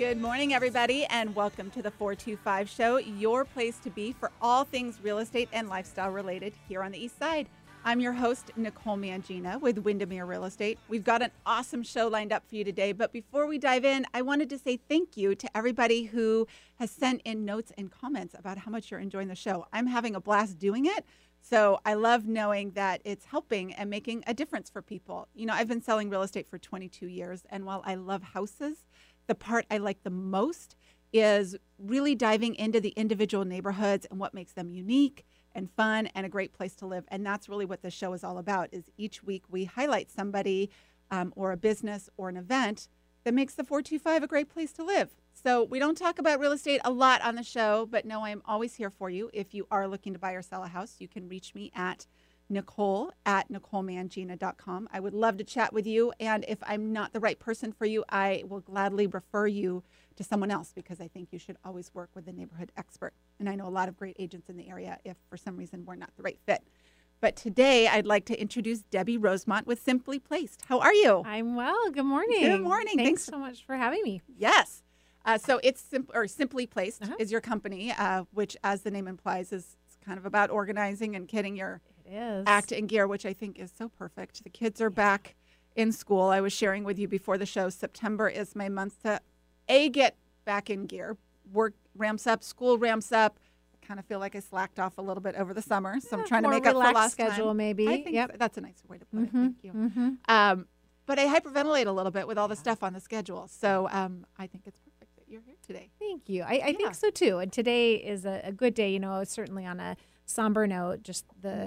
Good morning, everybody, and welcome to the 425 Show, your place to be for all things real estate and lifestyle related here on the East Side. I'm your host, Nicole Mangina with Windermere Real Estate. We've got an awesome show lined up for you today, but before we dive in, I wanted to say thank you to everybody who has sent in notes and comments about how much you're enjoying the show. I'm having a blast doing it, so I love knowing that it's helping and making a difference for people. You know, I've been selling real estate for 22 years, and while I love houses, the part I like the most is really diving into the individual neighborhoods and what makes them unique and fun and a great place to live. And that's really what this show is all about, is each week we highlight somebody or a business or an event that makes the 425 a great place to live. So we don't talk about real estate a lot on the show, but no, I'm always here for you. If you are looking to buy or sell a house, you can reach me at Nicole@NicoleMangina.com. I would love to chat with you. And if I'm not the right person for you, I will gladly refer you to someone else, because I think you should always work with a neighborhood expert. And I know a lot of great agents in the area if for some reason we're not the right fit. But today I'd like to introduce Debbie Rosemont with Simply Placed. How are you? I'm well. Good morning. Good morning. Thanks so much for having me. Yes. So it's Simply Placed is your company, which, as the name implies, is kind of about organizing and getting your act in gear, which I think is so perfect. The kids are back in school. I was sharing with you before the show, September is my month to get back in gear. Work ramps up, school ramps up. I kind of feel like I slacked off a little bit over the summer, so I'm trying to make up for lost schedule time. Maybe. I think that's a nice way to put it. Thank you. But I hyperventilate a little bit with all the stuff on the schedule, so I think it's perfect that you're here today. Thank you. I think so too. And today is a good day. You know, certainly on a somber note, just the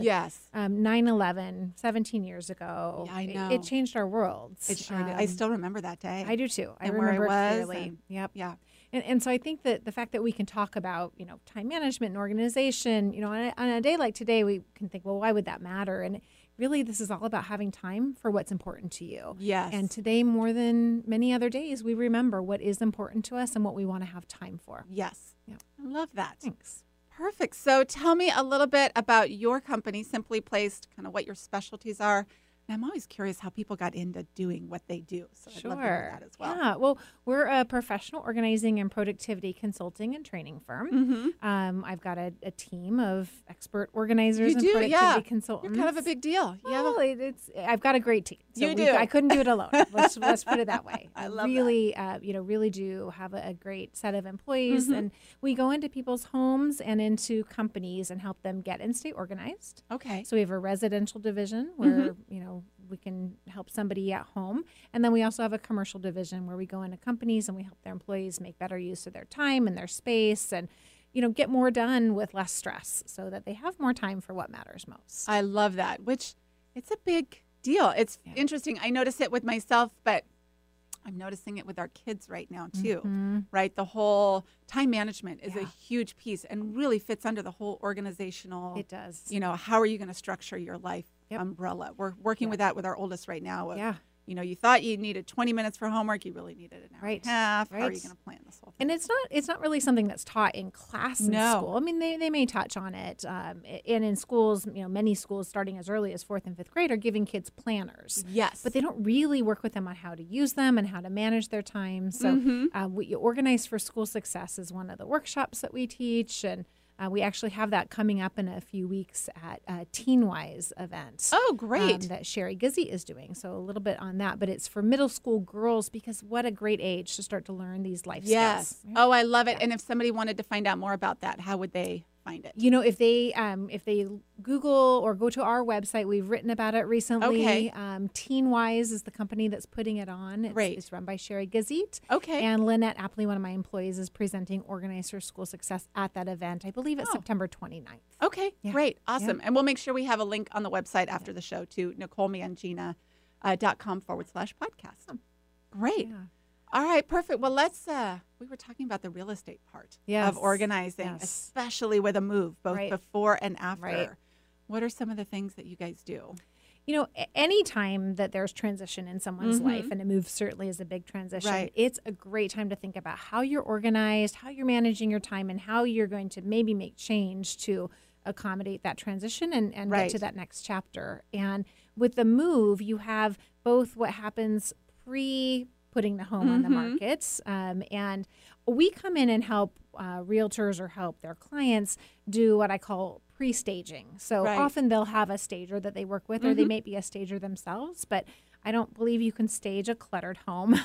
9/11, 17 years ago. Yeah, I know. It changed our worlds. It sure did. I still remember that day. I do too. I remember it clearly. And, yeah. And so I think that the fact that we can talk about, you know, time management and organization, you know, on a day like today, we can think, well, why would that matter? And really, this is all about having time for what's important to you. Yes. And today, more than many other days, we remember what is important to us and what we want to have time for. Yes. Yeah. I love that. Thanks. Perfect. So tell me a little bit about your company, Simply Placed, kind of what your specialties are. And I'm always curious how people got into doing what they do. So I'd love to hear that as well. Yeah. Well, we're a professional organizing and productivity consulting and training firm. I've got a team of expert organizers and productivity consultants. You're kind of a big deal. Well, I've got a great team. So I couldn't do it alone. Let's put it that way. I love that. You know, really do have a great set of employees, and we go into people's homes and into companies and help them get and stay organized. Okay. So we have a residential division where you know, we can help somebody at home. And then we also have a commercial division where we go into companies and we help their employees make better use of their time and their space and, you know, get more done with less stress so that they have more time for what matters most. I love that, which it's a big deal. It's interesting. I notice it with myself, but I'm noticing it with our kids right now too, right? The whole time management is a huge piece and really fits under the whole organizational. It does. You know, how are you going to structure your life? Umbrella. We're working with that with our oldest right now. You know, you thought you needed 20 minutes for homework. You really needed an hour and a half. How are you going to plan this whole thing? And it's not really something that's taught in class in school. I mean, they may touch on it. And in schools, you know, many schools starting as early as 4th and 5th grade are giving kids planners. Yes. But they don't really work with them on how to use them and how to manage their time. So what you organize for school success is one of the workshops that we teach, and we actually have that coming up in a few weeks at a TeenWise event. Oh, great. That Sherry Gazit is doing. So a little bit on that. But it's for middle school girls, because what a great age to start to learn these life skills. Right? Oh, I love it. Yeah. And if somebody wanted to find out more about that, how would they find it? You know, if they Google or go to our website, we've written about it recently. Okay. TeenWise is the company that's putting it on. It's run by Sherry Gazit. Okay. And Lynette Appley, one of my employees, is presenting Organize for School Success at that event. I believe it's September 29th. Okay. Yeah. Great. Awesome. Yeah. And we'll make sure we have a link on the website after the show to NicoleMangina.com/podcast. Oh. Great. Yeah. All right, perfect. Well, let's, we were talking about the real estate part of organizing, especially with a move, both before and after. Right. What are some of the things that you guys do? You know, any time that there's transition in someone's life, and a move certainly is a big transition, it's a great time to think about how you're organized, how you're managing your time, and how you're going to maybe make change to accommodate that transition and get to that next chapter. And with the move, you have both what happens pre putting the home on the markets. And we come in and help realtors or help their clients do what I call pre-staging. So often they'll have a stager that they work with, or they may be a stager themselves, but I don't believe you can stage a cluttered home.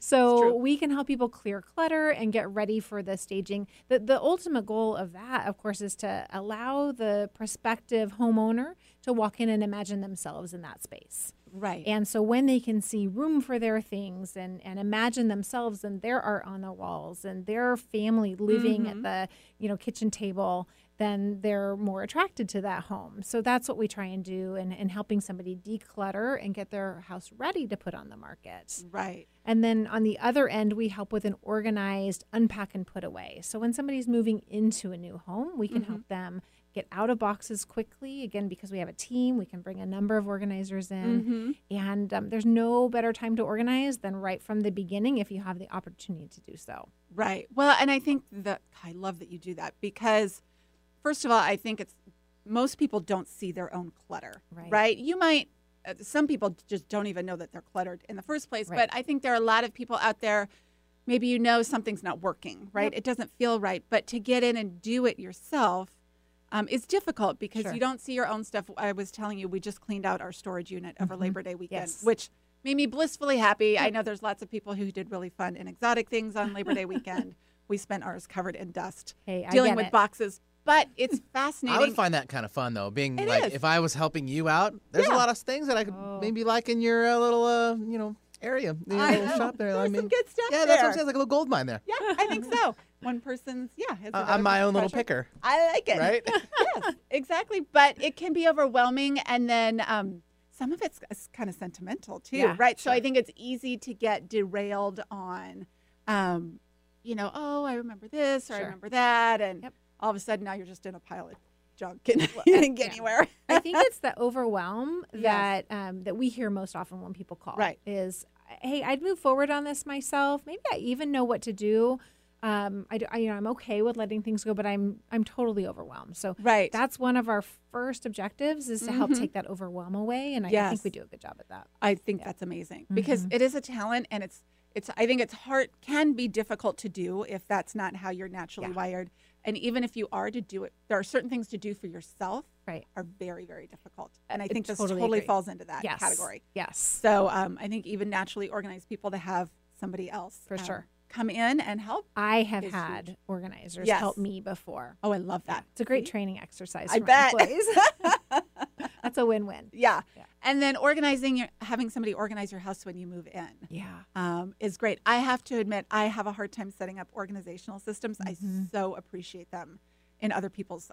So we can help people clear clutter and get ready for the staging. The ultimate goal of that, of course, is to allow the prospective homeowner to walk in and imagine themselves in that space. Right. And so when they can see room for their things and imagine themselves and their art on the walls and their family living at the, you know, kitchen table, then they're more attracted to that home. So that's what we try and do in helping somebody declutter and get their house ready to put on the market. Right. And then on the other end, we help with an organized unpack and put away. So when somebody's moving into a new home, we can help them get out of boxes quickly. Again, because we have a team, we can bring a number of organizers in. And there's no better time to organize than right from the beginning if you have the opportunity to do so. Right. Well, and I think that I love that you do that because – first of all, I think it's most people don't see their own clutter, right? You might, some people just don't even know that they're cluttered in the first place. But I think there are a lot of people out there, maybe you know something's not working, right? It doesn't feel right. But to get in and do it yourself is difficult because you don't see your own stuff. I was telling you, we just cleaned out our storage unit over Labor Day weekend, which made me blissfully happy. I know there's lots of people who did really fun and exotic things on Labor Day weekend. We spent ours covered in dust, dealing with boxes. But it's fascinating. I would find that kind of fun, though, being it like, is. If I was helping you out, there's a lot of things that I could maybe like in your little, you know, area, your little shop there. There's some good stuff there. That's what I'm saying, like a little gold mine there. Yeah, I think so. One person's, I'm my own little picker. I like it. Right? Yes, exactly. But it can be overwhelming, and then some of it's kind of sentimental, too, right? Sure. So I think it's easy to get derailed on, you know, oh, I remember this, or I remember that, and all of a sudden, now you're just in a pile of junk and you didn't get anywhere. I think it's the overwhelm that that we hear most often when people call is, hey, I'd move forward on this myself. Maybe I even know what to do. I'm okay with letting things go, but I'm totally overwhelmed. So that's one of our first objectives is to help take that overwhelm away, and I think we do a good job at that. I think that's amazing because it is a talent, and it's I think it's hard, can be difficult to do if that's not how you're naturally wired. And even if you are to do it, there are certain things to do for yourself are very, very difficult. And I think this totally falls into that category. Yes. So I think even naturally organized people to have somebody else for come in and help. I have had organizers help me before. Oh, I love that. It's a great training exercise. I bet. That's a win-win. Yeah. And then having somebody organize your house when you move in is great. I have to admit, I have a hard time setting up organizational systems. I so appreciate them in other people's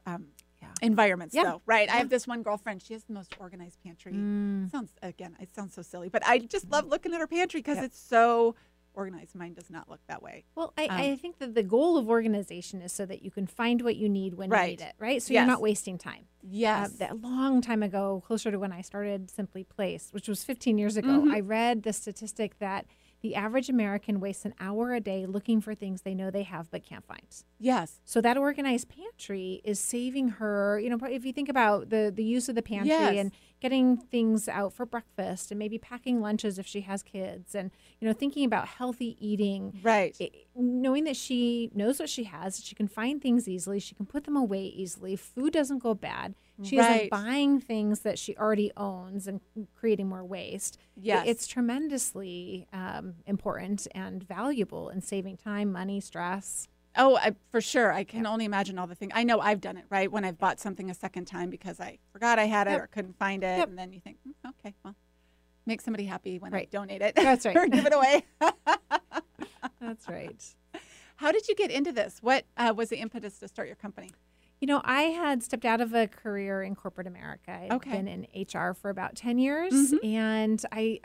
environments, though, right? Yeah. I have this one girlfriend. She has the most organized pantry. It sounds so silly, but I just love looking at her pantry because it's so organized. Mine does not look that way. Well, I think that the goal of organization is so that you can find what you need when you need it, right? So you're not wasting time. Yes. A long time ago, closer to when I started Simply Placed, which was 15 years ago, I read the statistic that the average American wastes an hour a day looking for things they know they have but can't find. Yes. So that organized pantry is saving her, you know, if you think about the use of the pantry and getting things out for breakfast and maybe packing lunches if she has kids and, you know, thinking about healthy eating. Right. Knowing that she knows what she has, she can find things easily, she can put them away easily, food doesn't go bad. She isn't buying things that she already owns and creating more waste. Yes. It's tremendously important and valuable in saving time, money, stress. Oh, for sure. I can only imagine all the things. I know I've done it, right, when I've bought something a second time because I forgot I had it or couldn't find it. Yep. And then you think, okay, well, make somebody happy when I donate it. That's right. Or give it away. That's right. How did you get into this? What was the impetus to start your company? You know, I had stepped out of a career in corporate America. I'd been in HR for about 10 years, and I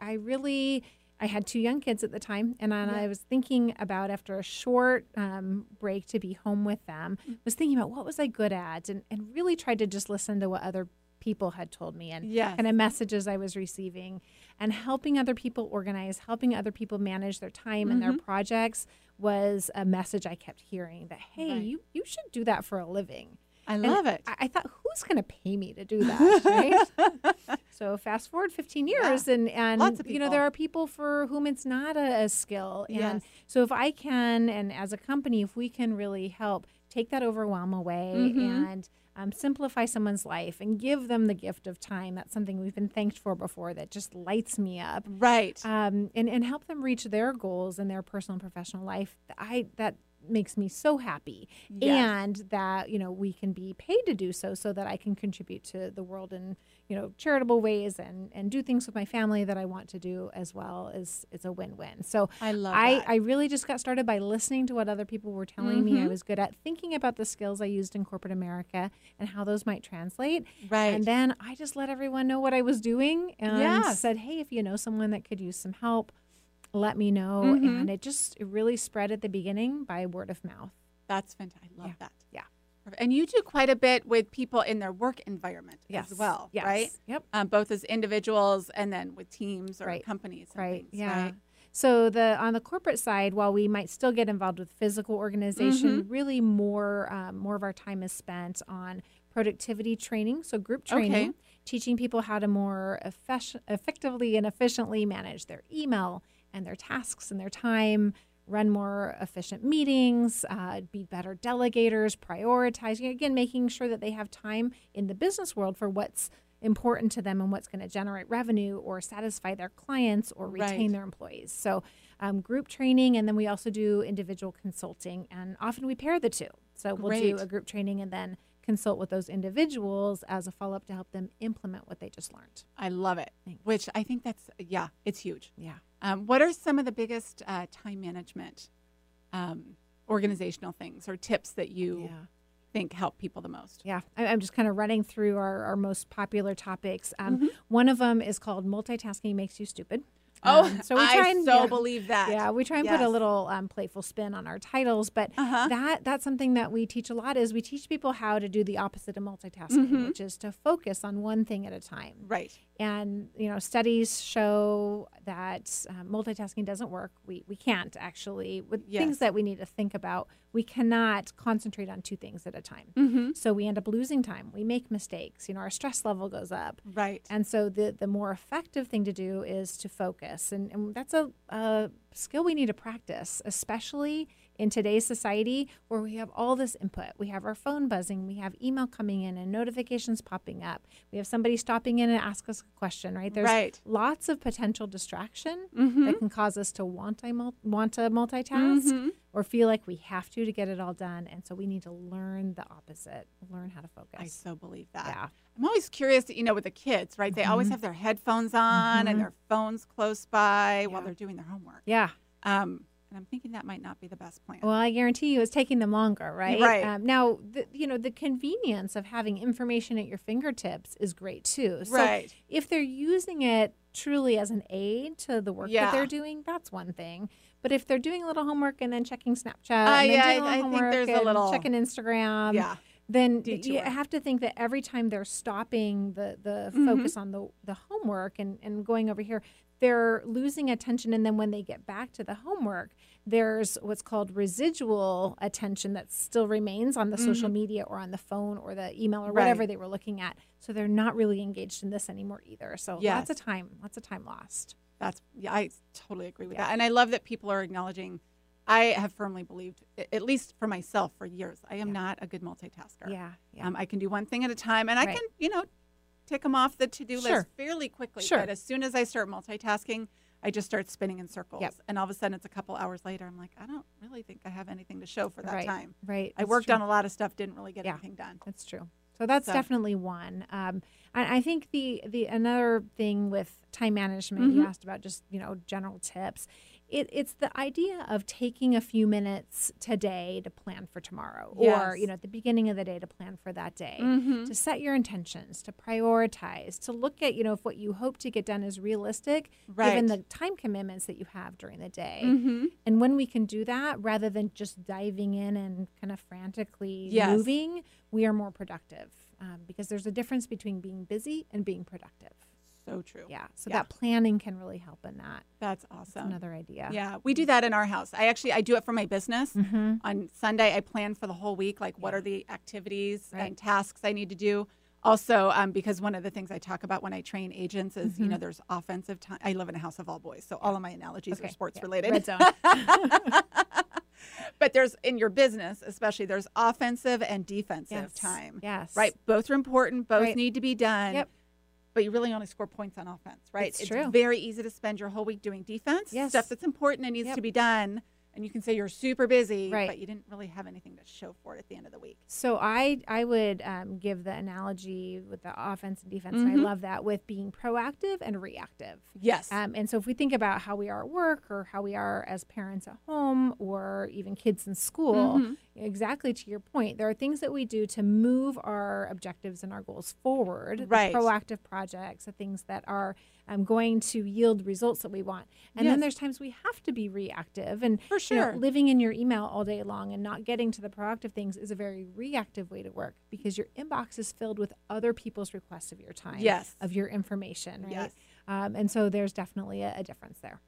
had two young kids at the time, and I was thinking about, after a short break to be home with them, was thinking about what was I good at, and really tried to just listen to what other people had told me and kind of messages I was receiving, and helping other people organize, helping other people manage their time and their projects was a message I kept hearing that, hey, you should do that for a living. I love it. I thought, who's going to pay me to do that? Right? So fast forward 15 years, and you know, there are people for whom it's not a skill. And so if I can, and as a company, if we can really help take that overwhelm away and simplify someone's life and give them the gift of time, that's something we've been thanked for before that just lights me up. Right. And help them reach their goals in their personal and professional life. That makes me so happy, and that, you know, we can be paid to do so, so that I can contribute to the world in, you know, charitable ways, and do things with my family that I want to do as well. It's a win-win. So I really just got started by listening to what other people were telling me I was good at, thinking about the skills I used in corporate America and how those might translate. Right. And then I just let everyone know what I was doing, and said, hey, if you know someone that could use some help, let me know. And it really spread at the beginning by word of mouth. That's fantastic. I love that. Yeah. And you do quite a bit with people in their work environment as well, right? Yep. Both as individuals and then with teams or companies. And things, right. So on the corporate side, while we might still get involved with physical organization, really more of our time is spent on productivity training, so group training. Okay. Teaching people how to more effectively and efficiently manage their email and their tasks and their time, run more efficient meetings, be better delegators, prioritizing, again, making sure that they have time in the business world for what's important to them and what's going to generate revenue or satisfy their clients or retain their employees. So group training, and then we also do individual consulting, and often we pair the two. So we'll do a group training and then consult with those individuals as a follow-up to help them implement what they just learned. I love it. Thanks. Which I think that's, it's huge. Yeah. What are some of the biggest time management organizational things or tips that you think help people the most? Yeah, I'm just kind of running through our most popular topics. One of them is called multitasking makes you stupid. So we try and believe that. Yeah, we try and put a little playful spin on our titles, but that's something that we teach a lot. Is we teach people how to do the opposite of multitasking, which is to focus on one thing at a time. Right. And you know, studies show that multitasking doesn't work. We can't actually with things that we need to think about. We cannot concentrate on two things at a time. So we end up losing time. We make mistakes. You know, our stress level goes up. Right. And so the more effective thing to do is to focus. And that's a skill we need to practice, especially in today's society where we have all this input. We have our phone buzzing. We have email coming in and notifications popping up. We have somebody stopping in and ask us a question, right? There's lots of potential distraction that can cause us to want to multitask or feel like we have to get it all done. And so we need to learn the opposite, learn how to focus. I so believe that. Yeah. I'm always curious, you know, with the kids, right? They always have their headphones on and their phones close by while they're doing their homework. Yeah. And I'm thinking that might not be the best plan. Well, I guarantee you it's taking them longer, right? Right. Now, the convenience of having information at your fingertips is great, too. So if they're using it truly as an aid to the work that they're doing, that's one thing. But if they're doing a little homework and then checking Snapchat and then doing a little homework and checking Instagram, then you have to think that every time they're stopping the focus on the homework and going over here, they're losing attention, and then when they get back to the homework, there's what's called residual attention that still remains on the social media or on the phone or the email or whatever they were looking at. So they're not really engaged in this anymore either. So lots of time lost. I totally agree with that. And I love that people are acknowledging. I have firmly believed, at least for myself for years, I am not a good multitasker. Yeah. I can do one thing at a time, and I can, tick them off the to-do list fairly quickly. Sure. But as soon as I start multitasking, I just start spinning in circles. Yep. And all of a sudden, it's a couple hours later. I'm like, I don't really think I have anything to show for that time. Right. I worked on a lot of stuff, didn't really get anything done. That's true. So that's definitely one. I think the another thing with time management, you asked about just, general tips. It's the idea of taking a few minutes today to plan for tomorrow or, at the beginning of the day to plan for that day, to set your intentions, to prioritize, to look at, if what you hope to get done is realistic, given the time commitments that you have during the day. And when we can do that, rather than just diving in and kind of frantically moving, we are more productive because there's a difference between being busy and being productive. So true. Yeah. So that planning can really help in that. That's awesome. That's another idea. Yeah. We do that in our house. I do it for my business. On Sunday, I plan for the whole week. Like what are the activities and tasks I need to do? Also, because one of the things I talk about when I train agents is, you know, there's offensive time. I live in a house of all boys, so all of my analogies are sports related. Red zone. But there's, in your business especially, there's offensive and defensive time. Yes. Right? Both are important. Both need to be done. Yep. But you really only score points on offense, right? It's true. Very easy to spend your whole week doing defense, stuff that's important and needs to be done. And you can say you're super busy, but you didn't really have anything to show for it at the end of the week. So I would give the analogy with the offense and defense, and I love that, with being proactive and reactive. Yes. And so if we think about how we are at work or how we are as parents at home or even kids in school, exactly to your point, there are things that we do to move our objectives and our goals forward, the proactive projects, the things that are going to yield results that we want. And then there's times we have to be reactive. And for sure, you know, living in your email all day long and not getting to the proactive things is a very reactive way to work, because your inbox is filled with other people's requests of your time, of your information, right? Yes. And so there's definitely a difference there.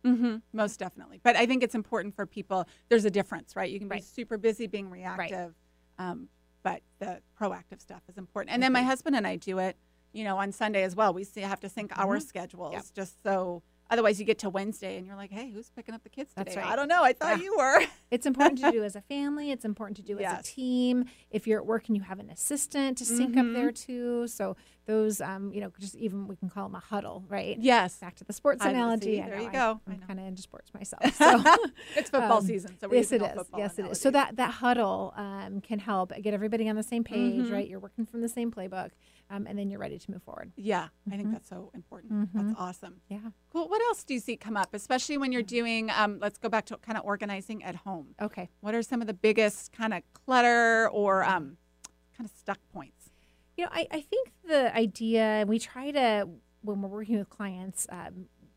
Most definitely. But I think it's important for people. There's a difference, right? You can be super busy being reactive, but the proactive stuff is important. And then my husband and I do it, you know, on Sunday as well. We have to sync our schedules just so, otherwise you get to Wednesday and you're like, hey, who's picking up the kids today? I don't know. I thought you were. It's important to do as a family. It's important to do as a team. If you're at work and you have an assistant to sync up there too. So those, you know, just even we can call them a huddle, right? Yes. Back to the sports analogy. There you go. I'm kind of into sports myself. So it's football season. So we're using all football analogies. Yes, it is. So that huddle can help get everybody on the same page, right? You're working from the same playbook. And then you're ready to move forward. Yeah, I think that's so important. That's awesome. Yeah. Cool. What else do you see come up, especially when you're doing, let's go back to kind of organizing at home. Okay. What are some of the biggest kind of clutter or kind of stuck points? You know, I think the idea, we try to, when we're working with clients,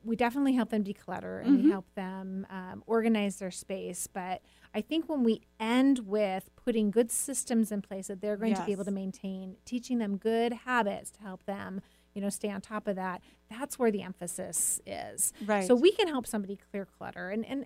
we definitely help them declutter and we help them organize their space. But I think when we end with putting good systems in place that they're going to be able to maintain, teaching them good habits to help them, you know, stay on top of that, that's where the emphasis is. Right. So we can help somebody clear clutter. And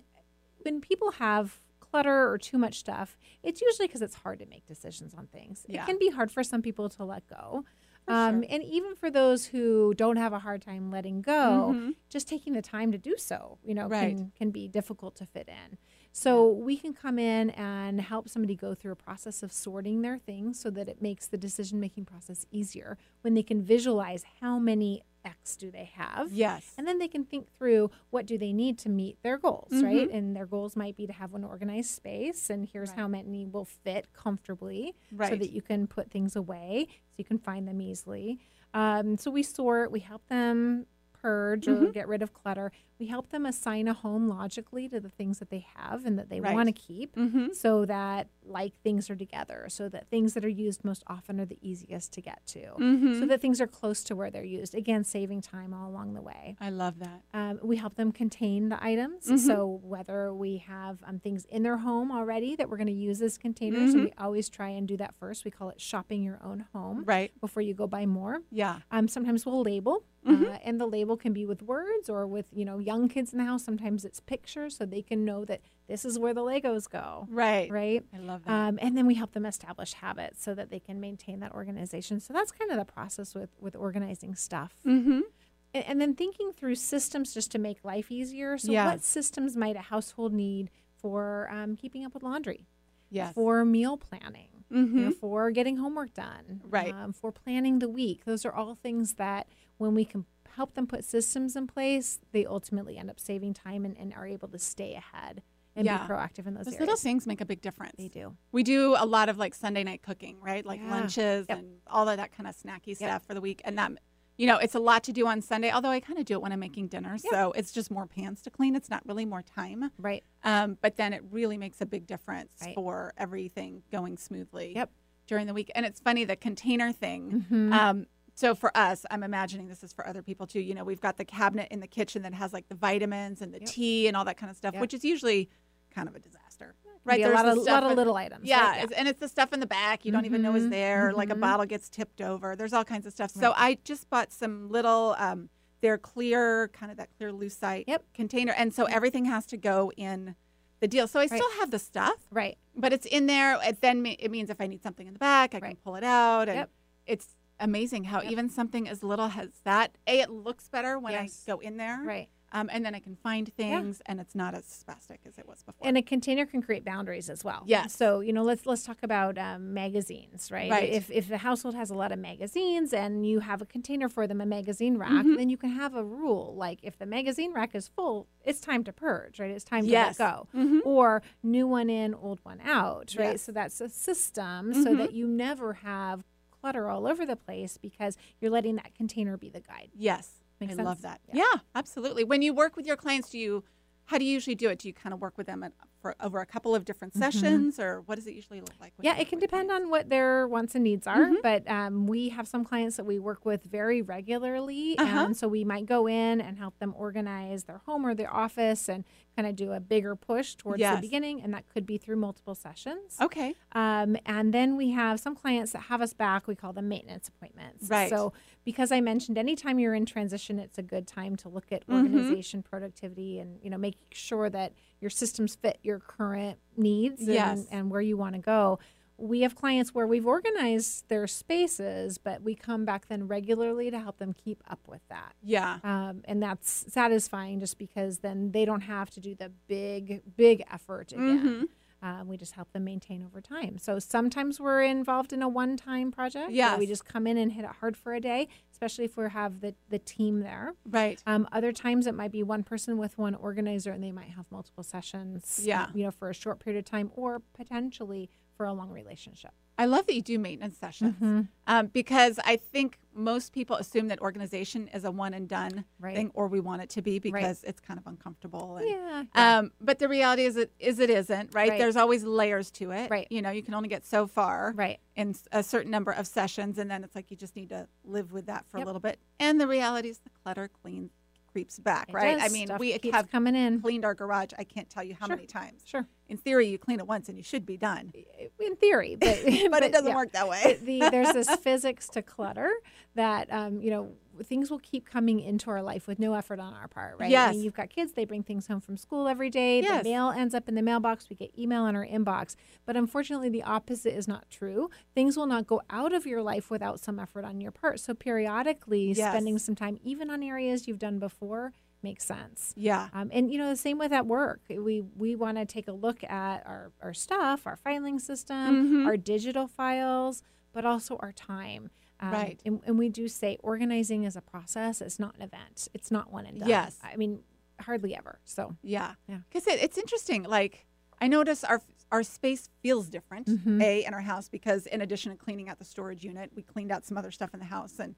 when people have clutter or too much stuff, it's usually because it's hard to make decisions on things. Yeah. It can be hard for some people to let go. And even for those who don't have a hard time letting go, just taking the time to do so, you know, can be difficult to fit in. So we can come in and help somebody go through a process of sorting their things so that it makes the decision-making process easier when they can visualize how many X do they have. Yes. And then they can think through what do they need to meet their goals, right? And their goals might be to have an organized space, and here's how many will fit comfortably so that you can put things away so you can find them easily. So we sort, we help them purge or get rid of clutter. We help them assign a home logically to the things that they have and that they want to keep so that like things are together, so that things that are used most often are the easiest to get to, so that things are close to where they're used. Again, saving time all along the way. I love that. We help them contain the items. So whether we have things in their home already that we're going to use as containers, so we always try and do that first. We call it shopping your own home before you go buy more. Yeah. Sometimes we'll label. And the label can be with words or with, you know, young kids in the house. Sometimes it's pictures so they can know that this is where the Legos go. Right. Right. I love that. And then we help them establish habits so that they can maintain that organization. So that's kind of the process with organizing stuff. And then thinking through systems just to make life easier. So what systems might a household need for keeping up with laundry? Yes. For meal planning, you know, for getting homework done, for planning the week. Those are all things that when we can help them put systems in place, they ultimately end up saving time and are able to stay ahead and be proactive in those areas. Little things make a big difference. They do. We do a lot of like Sunday night cooking, right? Like lunches and all of that kind of snacky stuff for the week. And that, you know, it's a lot to do on Sunday, although I kind of do it when I'm making dinner. So it's just more pans to clean. It's not really more time. Right. But then it really makes a big difference for everything going smoothly during the week. And it's funny, the container thing. So for us, I'm imagining this is for other people too. You know, we've got the cabinet in the kitchen that has like the vitamins and the tea and all that kind of stuff, which is usually kind of a disaster. Right, there's a lot of little items. Yeah, right? And it's the stuff in the back you don't even know is there. Like a bottle gets tipped over. There's all kinds of stuff. Right. So I just bought some little, they're clear, kind of that clear lucite container. And so everything has to go in the deal. So I still have the stuff. Right. But it's in there. It means if I need something in the back, I can pull it out. And it's amazing how even something as little as that, A, it looks better when I go in there. Right. And then I can find things, and it's not as spastic as it was before. And a container can create boundaries as well. Yeah. So, you know, let's talk about magazines, right? Right. If the household has a lot of magazines and you have a container for them, a magazine rack, then you can have a rule. Like, if the magazine rack is full, it's time to purge, right? It's time to let go. Or new one in, old one out, right? So that's a system so that you never have clutter all over the place because you're letting that container be the guide. Yes. Makes sense? Love that. Yeah. Absolutely. When you work with your clients, how do you usually do it? Do you kind of work with them for over a couple of different sessions, or what does it usually look like? Yeah, it can depend on what their wants and needs are, but we have some clients that we work with very regularly, and so we might go in and help them organize their home or their office and kind of do a bigger push towards the beginning, and that could be through multiple sessions. Okay. And then we have some clients that have us back. We call them maintenance appointments. Right. So because I mentioned anytime you're in transition, it's a good time to look at organization, productivity, and, you know, making sure that your systems fit your current needs and where you want to go. We have clients where we've organized their spaces, but we come back then regularly to help them keep up with that. Yeah. And that's satisfying just because then they don't have to do the big, big effort again. We just help them maintain over time. So sometimes we're involved in a one-time project. Yeah. We just come in and hit it hard for a day, especially if we have the team there. Right. Other times it might be one person with one organizer, and they might have multiple sessions. Yeah. You know, for a short period of time or potentially for a long relationship. I love that you do maintenance sessions because I think most people assume that organization is a one and done thing, or we want it to be because it's kind of uncomfortable. And, but the reality is it isn't, right? There's always layers to it. Right. You know, you can only get so far in a certain number of sessions, and then it's like you just need to live with that for a little bit. And the reality is the clutter creeps back, right? I mean, we have cleaned our garage. I can't tell you how many times. Sure. In theory, you clean it once and you should be done. In theory, but but it doesn't work that way. There's this physics to clutter that you know, things will keep coming into our life with no effort on our part, right? Yes. I mean, you've got kids; they bring things home from school every day. Yes. The mail ends up in the mailbox. We get email in our inbox. But unfortunately, the opposite is not true. Things will not go out of your life without some effort on your part. So periodically, spending some time, even on areas you've done before, makes sense. Yeah. And, you know, the same with at work. We want to take a look at our stuff, our filing system, our digital files, but also our time. Right. And we do say organizing is a process. It's not an event. It's not one and done. Yes. I mean, hardly ever. So. Yeah. Yeah. Because it's interesting. Like, I notice our space feels different, A, in our house, because in addition to cleaning out the storage unit, we cleaned out some other stuff in the house, and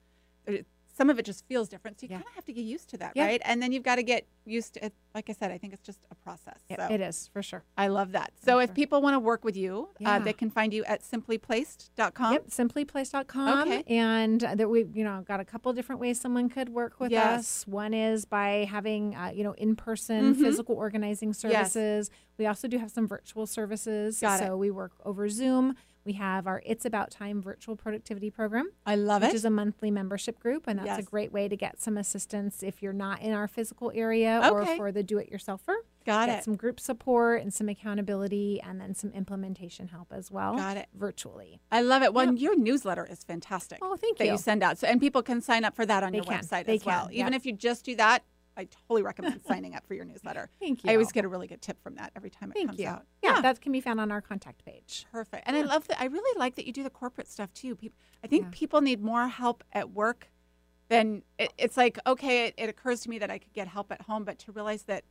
some of it just feels different. So you kind of have to get used to that, right? And then you've got to get used to it. Like I said, I think it's just a process. So. It is, for sure. I love that. So if people want to work with you, they can find you at simplyplaced.com. Yep, simplyplaced.com. Okay. And that we've got a couple different ways someone could work with us. One is by having, in-person physical organizing services. Yes. We also do have some virtual services. So we work over Zoom. We have our It's About Time virtual productivity program. I love it. Which is a monthly membership group, and that's a great way to get some assistance if you're not in our physical area or for the do-it-yourselfer. Get some group support and some accountability, and then some implementation help as well. Virtually. I love it. Well, your newsletter is fantastic. Oh, thank you. That you send out. So, and people can sign up for that on your website as well. Even if you just do that, I totally recommend signing up for your newsletter. Thank you. I always get a really good tip from that every time it comes out. Yeah, that can be found on our contact page. Perfect. And I love that. I really like that you do the corporate stuff too. I think people need more help at work than it's like, it occurs to me that I could get help at home, but to realize that,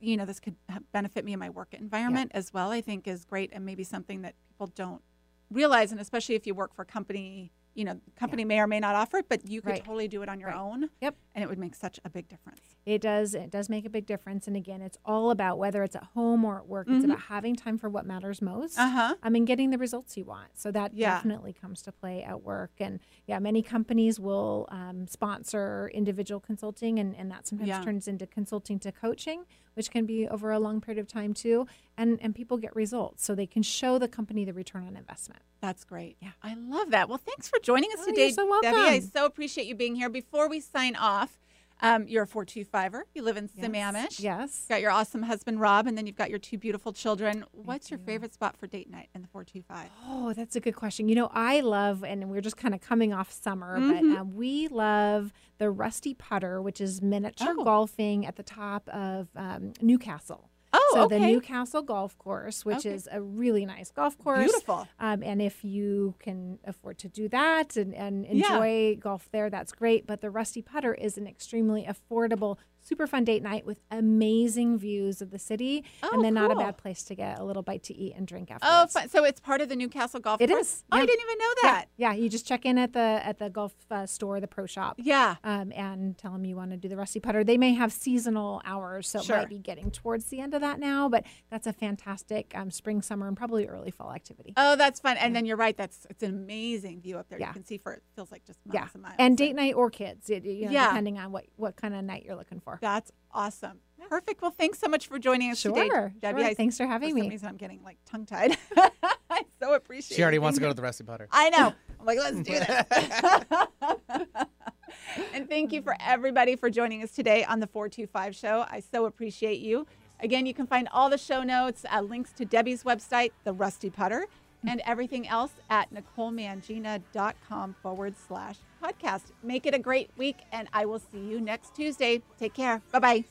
this could benefit me in my work environment as well, I think is great, and maybe something that people don't realize. And especially if you work for a company, the company may or may not offer it, but you could totally do it on your own. Yep. And it would make such a big difference. It does. It does make a big difference. And again, it's all about whether it's at home or at work. It's about having time for what matters most. I mean, getting the results you want. So that definitely comes to play at work. And many companies will sponsor individual consulting, and that sometimes turns into consulting to coaching, which can be over a long period of time too. And people get results, so they can show the company the return on investment. That's great. Yeah. I love that. Well, thanks for joining us today, you're so welcome. Debbie. I so appreciate you being here. Before we sign off, You're a 425er. You live in Sammamish. Yes. You've got your awesome husband, Rob, and then you've got your two beautiful children. What's your favorite spot for date night in the 425? Oh, that's a good question. You know, I love, and we're just kind of coming off summer, but we love the Rusty Putter, which is miniature golfing at the top of Newcastle. Oh, so the Newcastle Golf Course, which is a really nice golf course. Beautiful. And if you can afford to do that and enjoy golf there, that's great. But the Rusty Putter is an extremely affordable, super fun date night with amazing views of the city. Oh, and then not a bad place to get a little bite to eat and drink afterwards. Oh, fun. So it's part of the Newcastle Golf Course? It is. Yeah. Oh, I didn't even know that. Yeah, you just check in at the golf store, the pro shop. Yeah. And tell them you want to do the Rusty Putter. They may have seasonal hours, so it might be getting towards the end of that now, but that's a fantastic spring, summer, and probably early fall activity. Oh, that's fun. And then you're right, it's an amazing view up there. Yeah. You can see for, it feels like just miles and miles. And date night or kids, depending on what kind of night you're looking for. That's awesome. Perfect. Well, thanks so much for joining us today, Debbie. Thanks for having me. For some reason, I'm getting tongue-tied. I so appreciate it. She already wants to go to the Rusty Putter. I know. I'm like, let's do this. And thank you for everybody for joining us today on the 425 Show. I so appreciate you. Again, you can find all the show notes, links to Debbie's website, The Rusty Putter, and everything else at NicoleMangina.com/podcast. Make it a great week, and I will see you next Tuesday. Take care. Bye-bye.